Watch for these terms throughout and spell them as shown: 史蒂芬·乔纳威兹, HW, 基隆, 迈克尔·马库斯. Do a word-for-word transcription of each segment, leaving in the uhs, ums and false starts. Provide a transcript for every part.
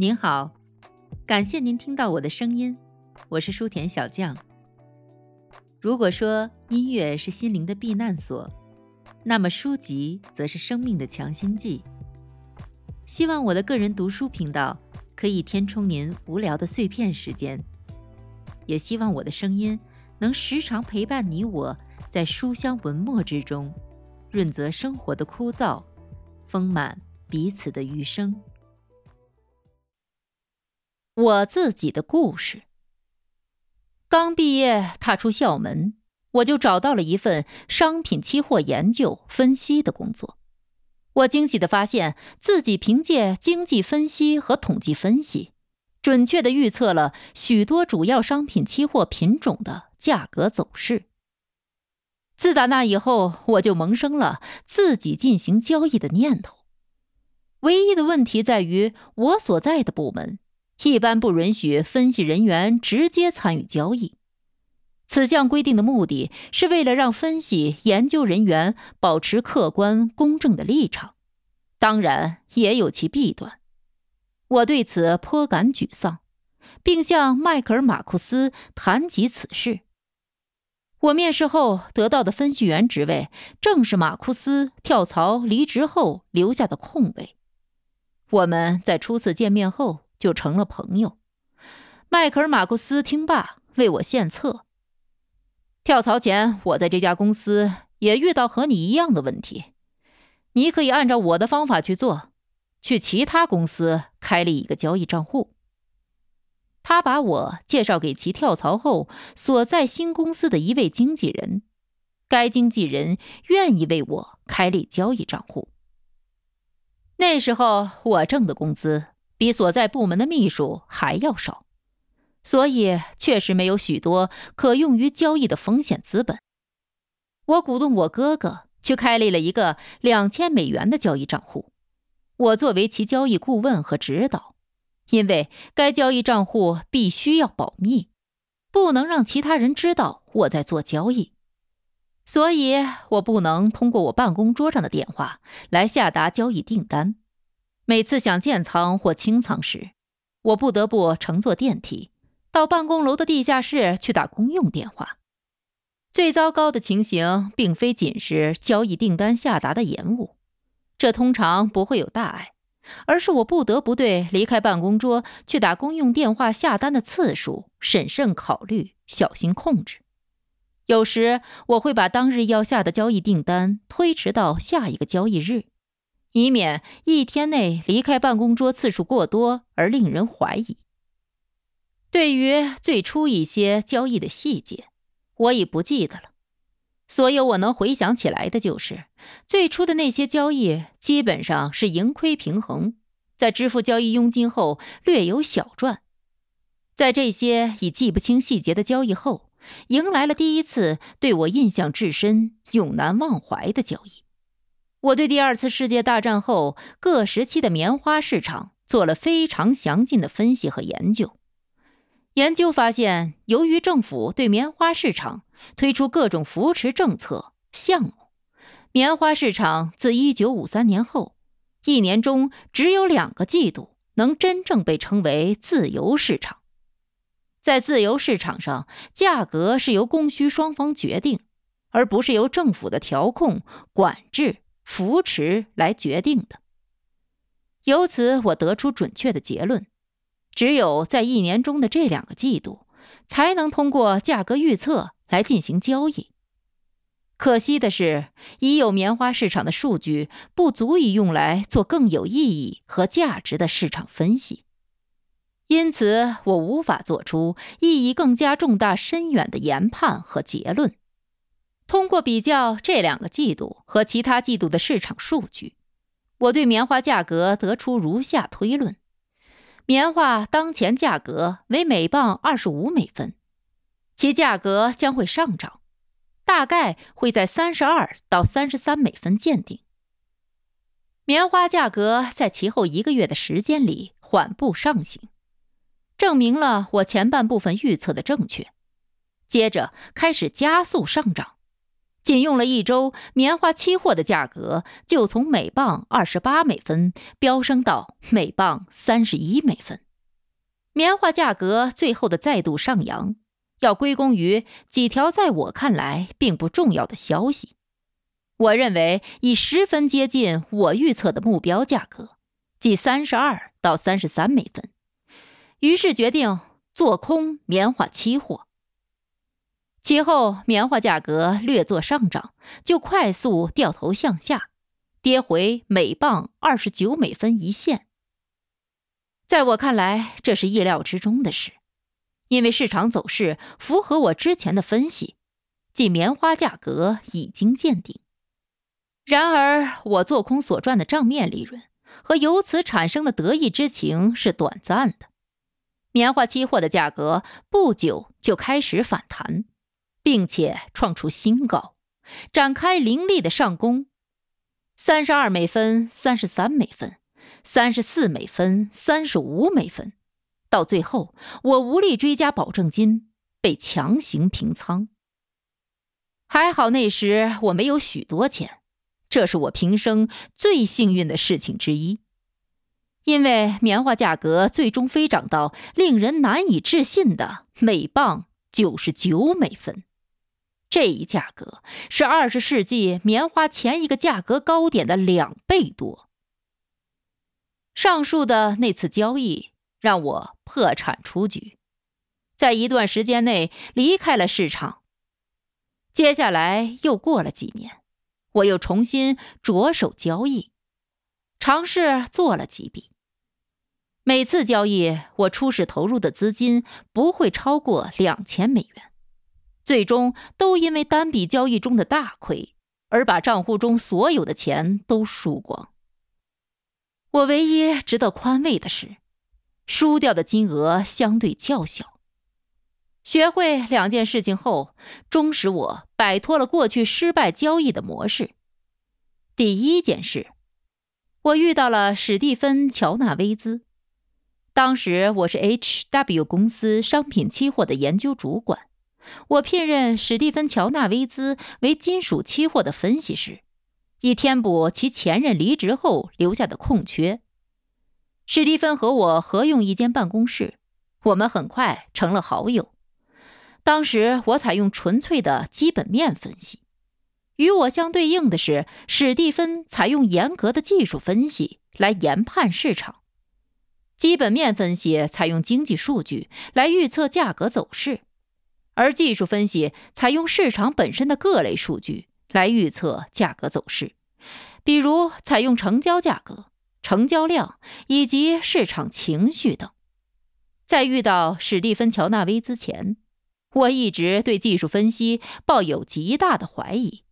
您好，感谢您听到我的声音，我是书田小将。如果说音乐是心灵的避难所，那么书籍则是生命的强心剂。希望我的个人读书频道可以填充您无聊的碎片时间，也希望我的声音能时常陪伴你我在书香文墨之中，润泽生活的枯燥，丰满彼此的余生。我自己的故事。刚毕业踏出校门，我就找到了一份商品期货研究分析的工作。我惊喜地发现自己凭借经济分析和统计分析，准确地预测了许多主要商品期货品种的价格走势。自打那以后，我就萌生了自己进行交易的念头。唯一的问题在于，我所在的部门一般不允许分析人员直接参与交易。此项规定的目的是为了让分析研究人员保持客观公正的立场，当然也有其弊端。我对此颇感沮丧，并向迈克尔·马库斯谈及此事。我面试后得到的分析员职位，正是马库斯跳槽离职后留下的空位。我们在初次见面后就成了朋友。迈克尔·马库斯听罢为我献策。跳槽前，我在这家公司也遇到和你一样的问题。你可以按照我的方法去做，去其他公司开立一个交易账户。他把我介绍给其跳槽后所在新公司的一位经纪人，该经纪人愿意为我开立交易账户。那时候我挣的工资比所在部门的秘书还要少，所以确实没有许多可用于交易的风险资本。我鼓动我哥哥去开立了一个两千美元的交易账户，我作为其交易顾问和指导，因为该交易账户必须要保密，不能让其他人知道我在做交易，所以我不能通过我办公桌上的电话来下达交易订单。每次想建仓或清仓时，我不得不乘坐电梯到办公楼的地下室去打公用电话。最糟糕的情形并非仅是交易订单下达的延误，这通常不会有大碍，而是我不得不对离开办公桌去打公用电话下单的次数审慎考虑，小心控制。有时我会把当日要下的交易订单推迟到下一个交易日，以免一天内离开办公桌次数过多而令人怀疑。对于最初一些交易的细节，我已不记得了。所有我能回想起来的就是，最初的那些交易基本上是盈亏平衡，在支付交易佣金后略有小赚。在这些已记不清细节的交易后，迎来了第一次对我印象至深、永难忘怀的交易。我对第二次世界大战后各时期的棉花市场做了非常详尽的分析和研究。研究发现，由于政府对棉花市场推出各种扶持政策项目，棉花市场自一九五三年后，一年中只有两个季度能真正被称为自由市场。在自由市场上，价格是由供需双方决定，而不是由政府的调控、管制、扶持来决定的。由此我得出准确的结论，只有在一年中的这两个季度才能通过价格预测来进行交易。可惜的是，已有棉花市场的数据不足以用来做更有意义和价值的市场分析，因此我无法做出意义更加重大深远的研判和结论。通过比较这两个季度和其他季度的市场数据，我对棉花价格得出如下推论：棉花当前价格为每磅二十五美分，其价格将会上涨，大概会在三十二到三十三美分见顶。棉花价格在其后一个月的时间里缓步上行，证明了我前半部分预测的正确，接着开始加速上涨，仅用了一周，棉花期货的价格就从每磅二十八美分飙升到每磅三十一美分。棉花价格最后的再度上扬，要归功于几条在我看来并不重要的消息。我认为已十分接近我预测的目标价格，即三十二到三十三美分，于是决定做空棉花期货。其后棉花价格略作上涨，就快速掉头向下，跌回每磅二十九美分一线。在我看来，这是意料之中的事，因为市场走势符合我之前的分析，即棉花价格已经见顶。然而我做空所赚的账面利润和由此产生的得意之情是短暂的。棉花期货的价格不久就开始反弹，并且创出新高，展开凌厉的上攻。三十二美分、三十三美分、三十四美分、三十五美分，到最后我无力追加保证金，被强行平仓。还好那时我没有许多钱，这是我平生最幸运的事情之一。因为棉花价格最终飞涨到令人难以置信的每磅九十九美分，这一价格是二十世纪棉花前一个价格高点的两倍多。上述的那次交易让我破产出局，在一段时间内离开了市场。接下来又过了几年，我又重新着手交易，尝试做了几笔。每次交易我初始投入的资金不会超过两千美元，最终都因为单笔交易中的大亏而把账户中所有的钱都输光。我唯一值得宽慰的是，输掉的金额相对较小。学会两件事情后，终使我摆脱了过去失败交易的模式。第一件事，我遇到了史蒂芬·乔纳威兹。当时我是 H W 公司商品期货的研究主管，我聘任史蒂芬·乔纳威兹为金属期货的分析师，以填补其前任离职后留下的空缺。史蒂芬和我合用一间办公室，我们很快成了好友。当时我采用纯粹的基本面分析，与我相对应的是史蒂芬采用严格的技术分析来研判市场。基本面分析采用经济数据来预测价格走势，而技术分析采用市场本身的各类数据来预测价格走势，比如采用成交价格、成交量以及市场情绪等。在遇到史蒂芬·乔纳威兹前，我一直对技术分析抱有极大的怀疑。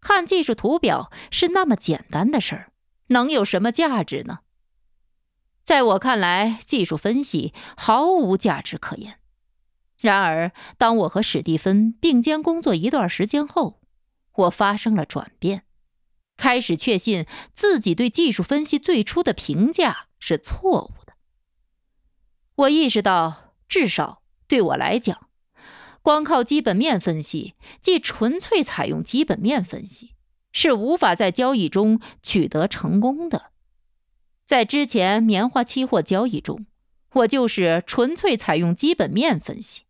看技术图表是那么简单的事儿，能有什么价值呢？在我看来，技术分析毫无价值可言。然而，当我和史蒂芬并肩工作一段时间后，我发生了转变，开始确信自己对技术分析最初的评价是错误的。我意识到，至少对我来讲，光靠基本面分析，即纯粹采用基本面分析，是无法在交易中取得成功的。在之前棉花期货交易中，我就是纯粹采用基本面分析。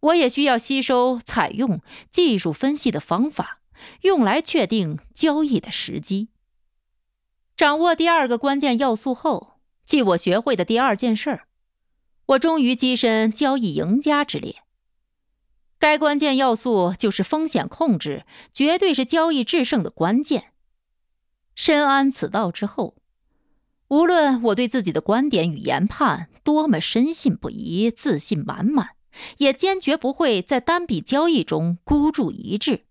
我也需要吸收采用技术分析的方法，用来确定交易的时机。掌握第二个关键要素后，即我学会的第二件事儿，我终于跻身交易赢家之列。该关键要素就是风险控制，绝对是交易制胜的关键。深谙此道之后，无论我对自己的观点与研判多么深信不疑、自信满满，也坚决不会在单笔交易中孤注一掷，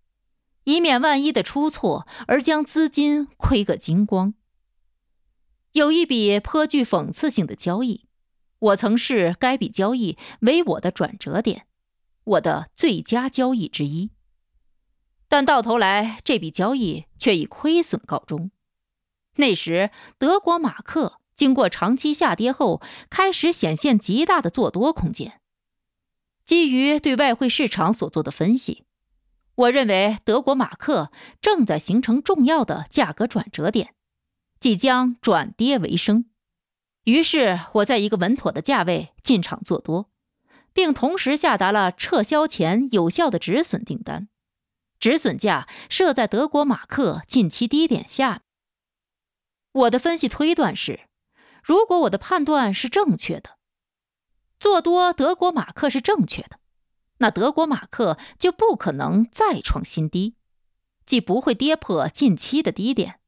以免万一的出错而将资金亏个精光。有一笔颇具讽刺性的交易，我曾视该笔交易为我的转折点，我的最佳交易之一，但到头来这笔交易却以亏损告终。那时德国马克经过长期下跌后，开始显现极大的做多空间。基于对外汇市场所做的分析，我认为德国马克正在形成重要的价格转折点，即将转跌为升。于是我在一个稳妥的价位进场做多，并同时下达了撤销前有效的止损订单，止损价设在德国马克近期低点下。我的分析推断是，如果我的判断是正确的，做多德国马克是正确的，那德国马克就不可能再创新低，即不会跌破近期的低点。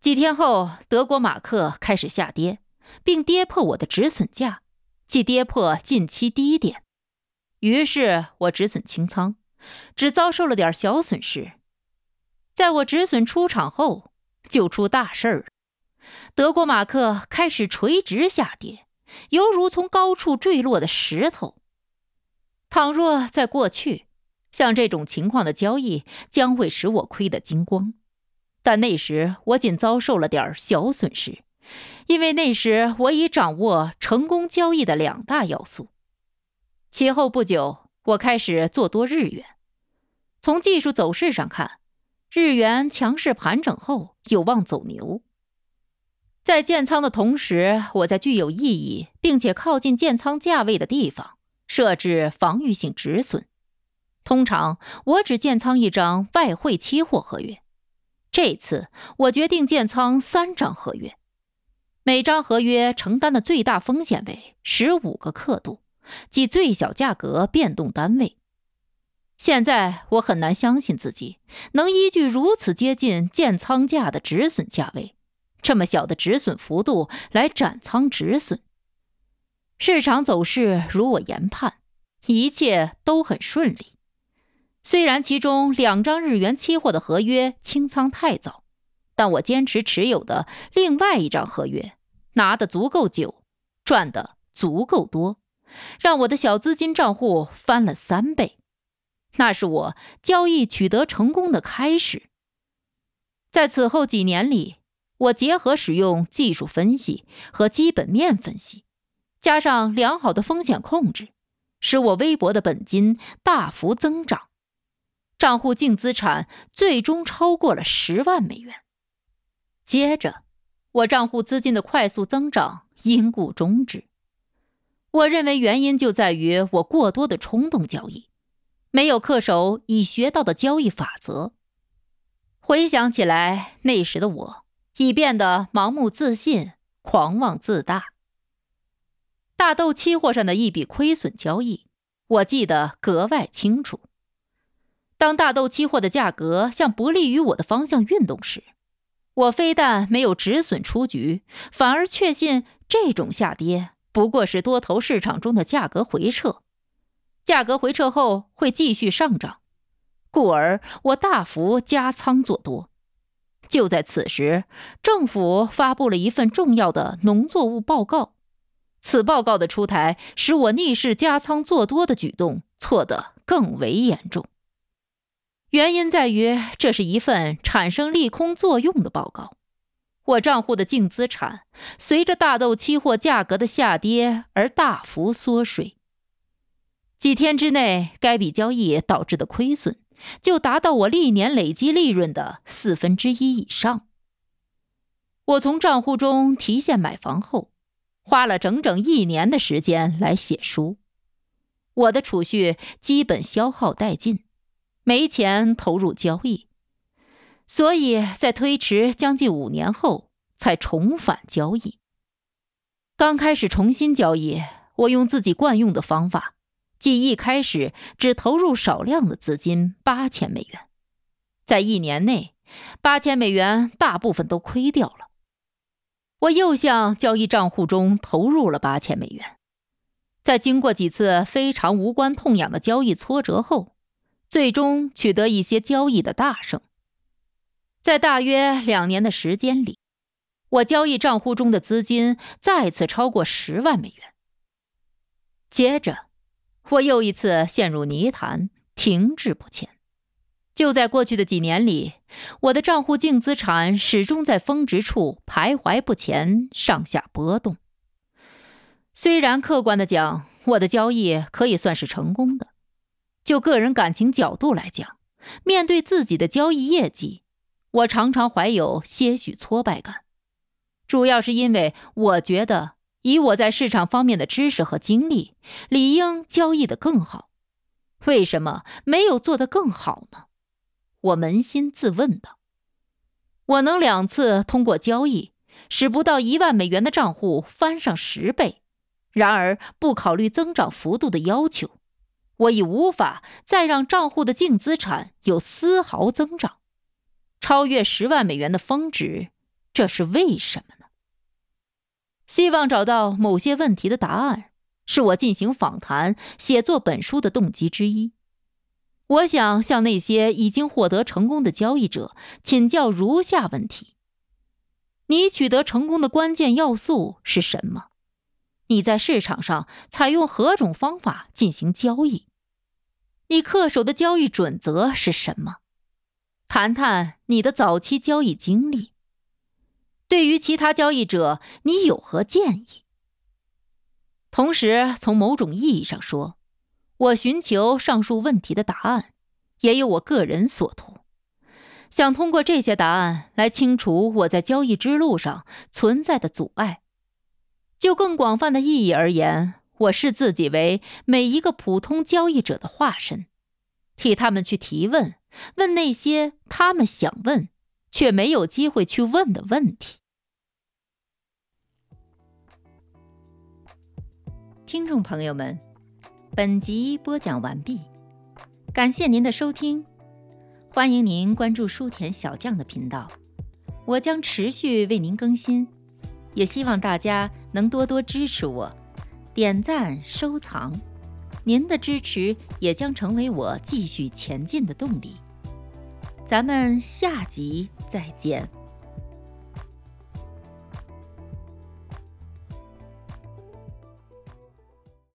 几天后，德国马克开始下跌，并跌破我的止损价，即跌破近期低点。于是我止损清仓，只遭受了点小损失。在我止损出场后，就出大事儿。德国马克开始垂直下跌，犹如从高处坠落的石头。倘若在过去，像这种情况的交易将会使我亏得精光，但那时我仅遭受了点小损失，因为那时我已掌握成功交易的两大要素。其后不久，我开始做多日元。从技术走势上看，日元强势盘整后有望走牛。在建仓的同时，我在具有意义并且靠近建仓价位的地方设置防御性止损。通常我只建仓一张外汇期货合约，这次我决定建仓三张合约，每张合约承担的最大风险为十五个刻度，即最小价格变动单位。现在我很难相信自己能依据如此接近建仓价的止损价位，这么小的止损幅度来斩仓止损。市场走势如我研判，一切都很顺利。虽然其中两张日元期货的合约清仓太早，但我坚持持有的另外一张合约拿得足够久，赚得足够多，让我的小资金账户翻了三倍。那是我交易取得成功的开始。在此后几年里，我结合使用技术分析和基本面分析，加上良好的风险控制，使我微薄的本金大幅增长，账户净资产最终超过了十万美元。接着，我账户资金的快速增长因故终止。我认为原因就在于我过多的冲动交易，没有恪守已学到的交易法则。回想起来，那时的我已变得盲目自信，狂妄自大。大豆期货上的一笔亏损交易，我记得格外清楚。当大豆期货的价格向不利于我的方向运动时，我非但没有止损出局，反而确信这种下跌不过是多头市场中的价格回撤，价格回撤后会继续上涨，故而我大幅加仓做多。就在此时，政府发布了一份重要的农作物报告，此报告的出台使我逆势加仓做多的举动错得更为严重。原因在于这是一份产生利空作用的报告，我账户的净资产随着大豆期货价格的下跌而大幅缩水。几天之内，该笔交易导致的亏损就达到我历年累积利润的四分之一以上。我从账户中提现买房后，花了整整一年的时间来写书。我的储蓄基本消耗殆尽，没钱投入交易，所以在推迟将近五年后才重返交易。刚开始重新交易，我用自己惯用的方法，即一开始只投入少量的资金八千美元，在一年内八千美元大部分都亏掉了。我又向交易账户中投入了八千美元，在经过几次非常无关痛痒的交易挫折后，最终取得一些交易的大胜。在大约两年的时间里，我交易账户中的资金再次超过十万美元。接着我又一次陷入泥潭，停滞不前。就在过去的几年里，我的账户净资产始终在峰值处徘徊不前，上下波动。虽然客观地讲，我的交易可以算是成功的，就个人感情角度来讲，面对自己的交易业绩，我常常怀有些许挫败感，主要是因为我觉得以我在市场方面的知识和经历，理应交易得更好，为什么没有做得更好呢？我扪心自问道。我能两次通过交易使不到一万美元的账户翻上十倍，然而不考虑增长幅度的要求，我已无法再让账户的净资产有丝毫增长，超越十万美元的峰值，这是为什么呢？希望找到某些问题的答案，是我进行访谈、写作本书的动机之一。我想向那些已经获得成功的交易者请教如下问题：你取得成功的关键要素是什么？你在市场上采用何种方法进行交易？你恪守的交易准则是什么？谈谈你的早期交易经历。对于其他交易者，你有何建议？同时，从某种意义上说，我寻求上述问题的答案，也有我个人所图，想通过这些答案来清除我在交易之路上存在的阻碍。就更广泛的意义而言，我视自己为每一个普通交易者的化身，替他们去提问，问那些他们想问却没有机会去问的问题。听众朋友们，本集播讲完毕，感谢您的收听，欢迎您关注书田小将的频道，我将持续为您更新，也希望大家能多多支持我，点赞、收藏，您的支持也将成为我继续前进的动力。咱们下集再见。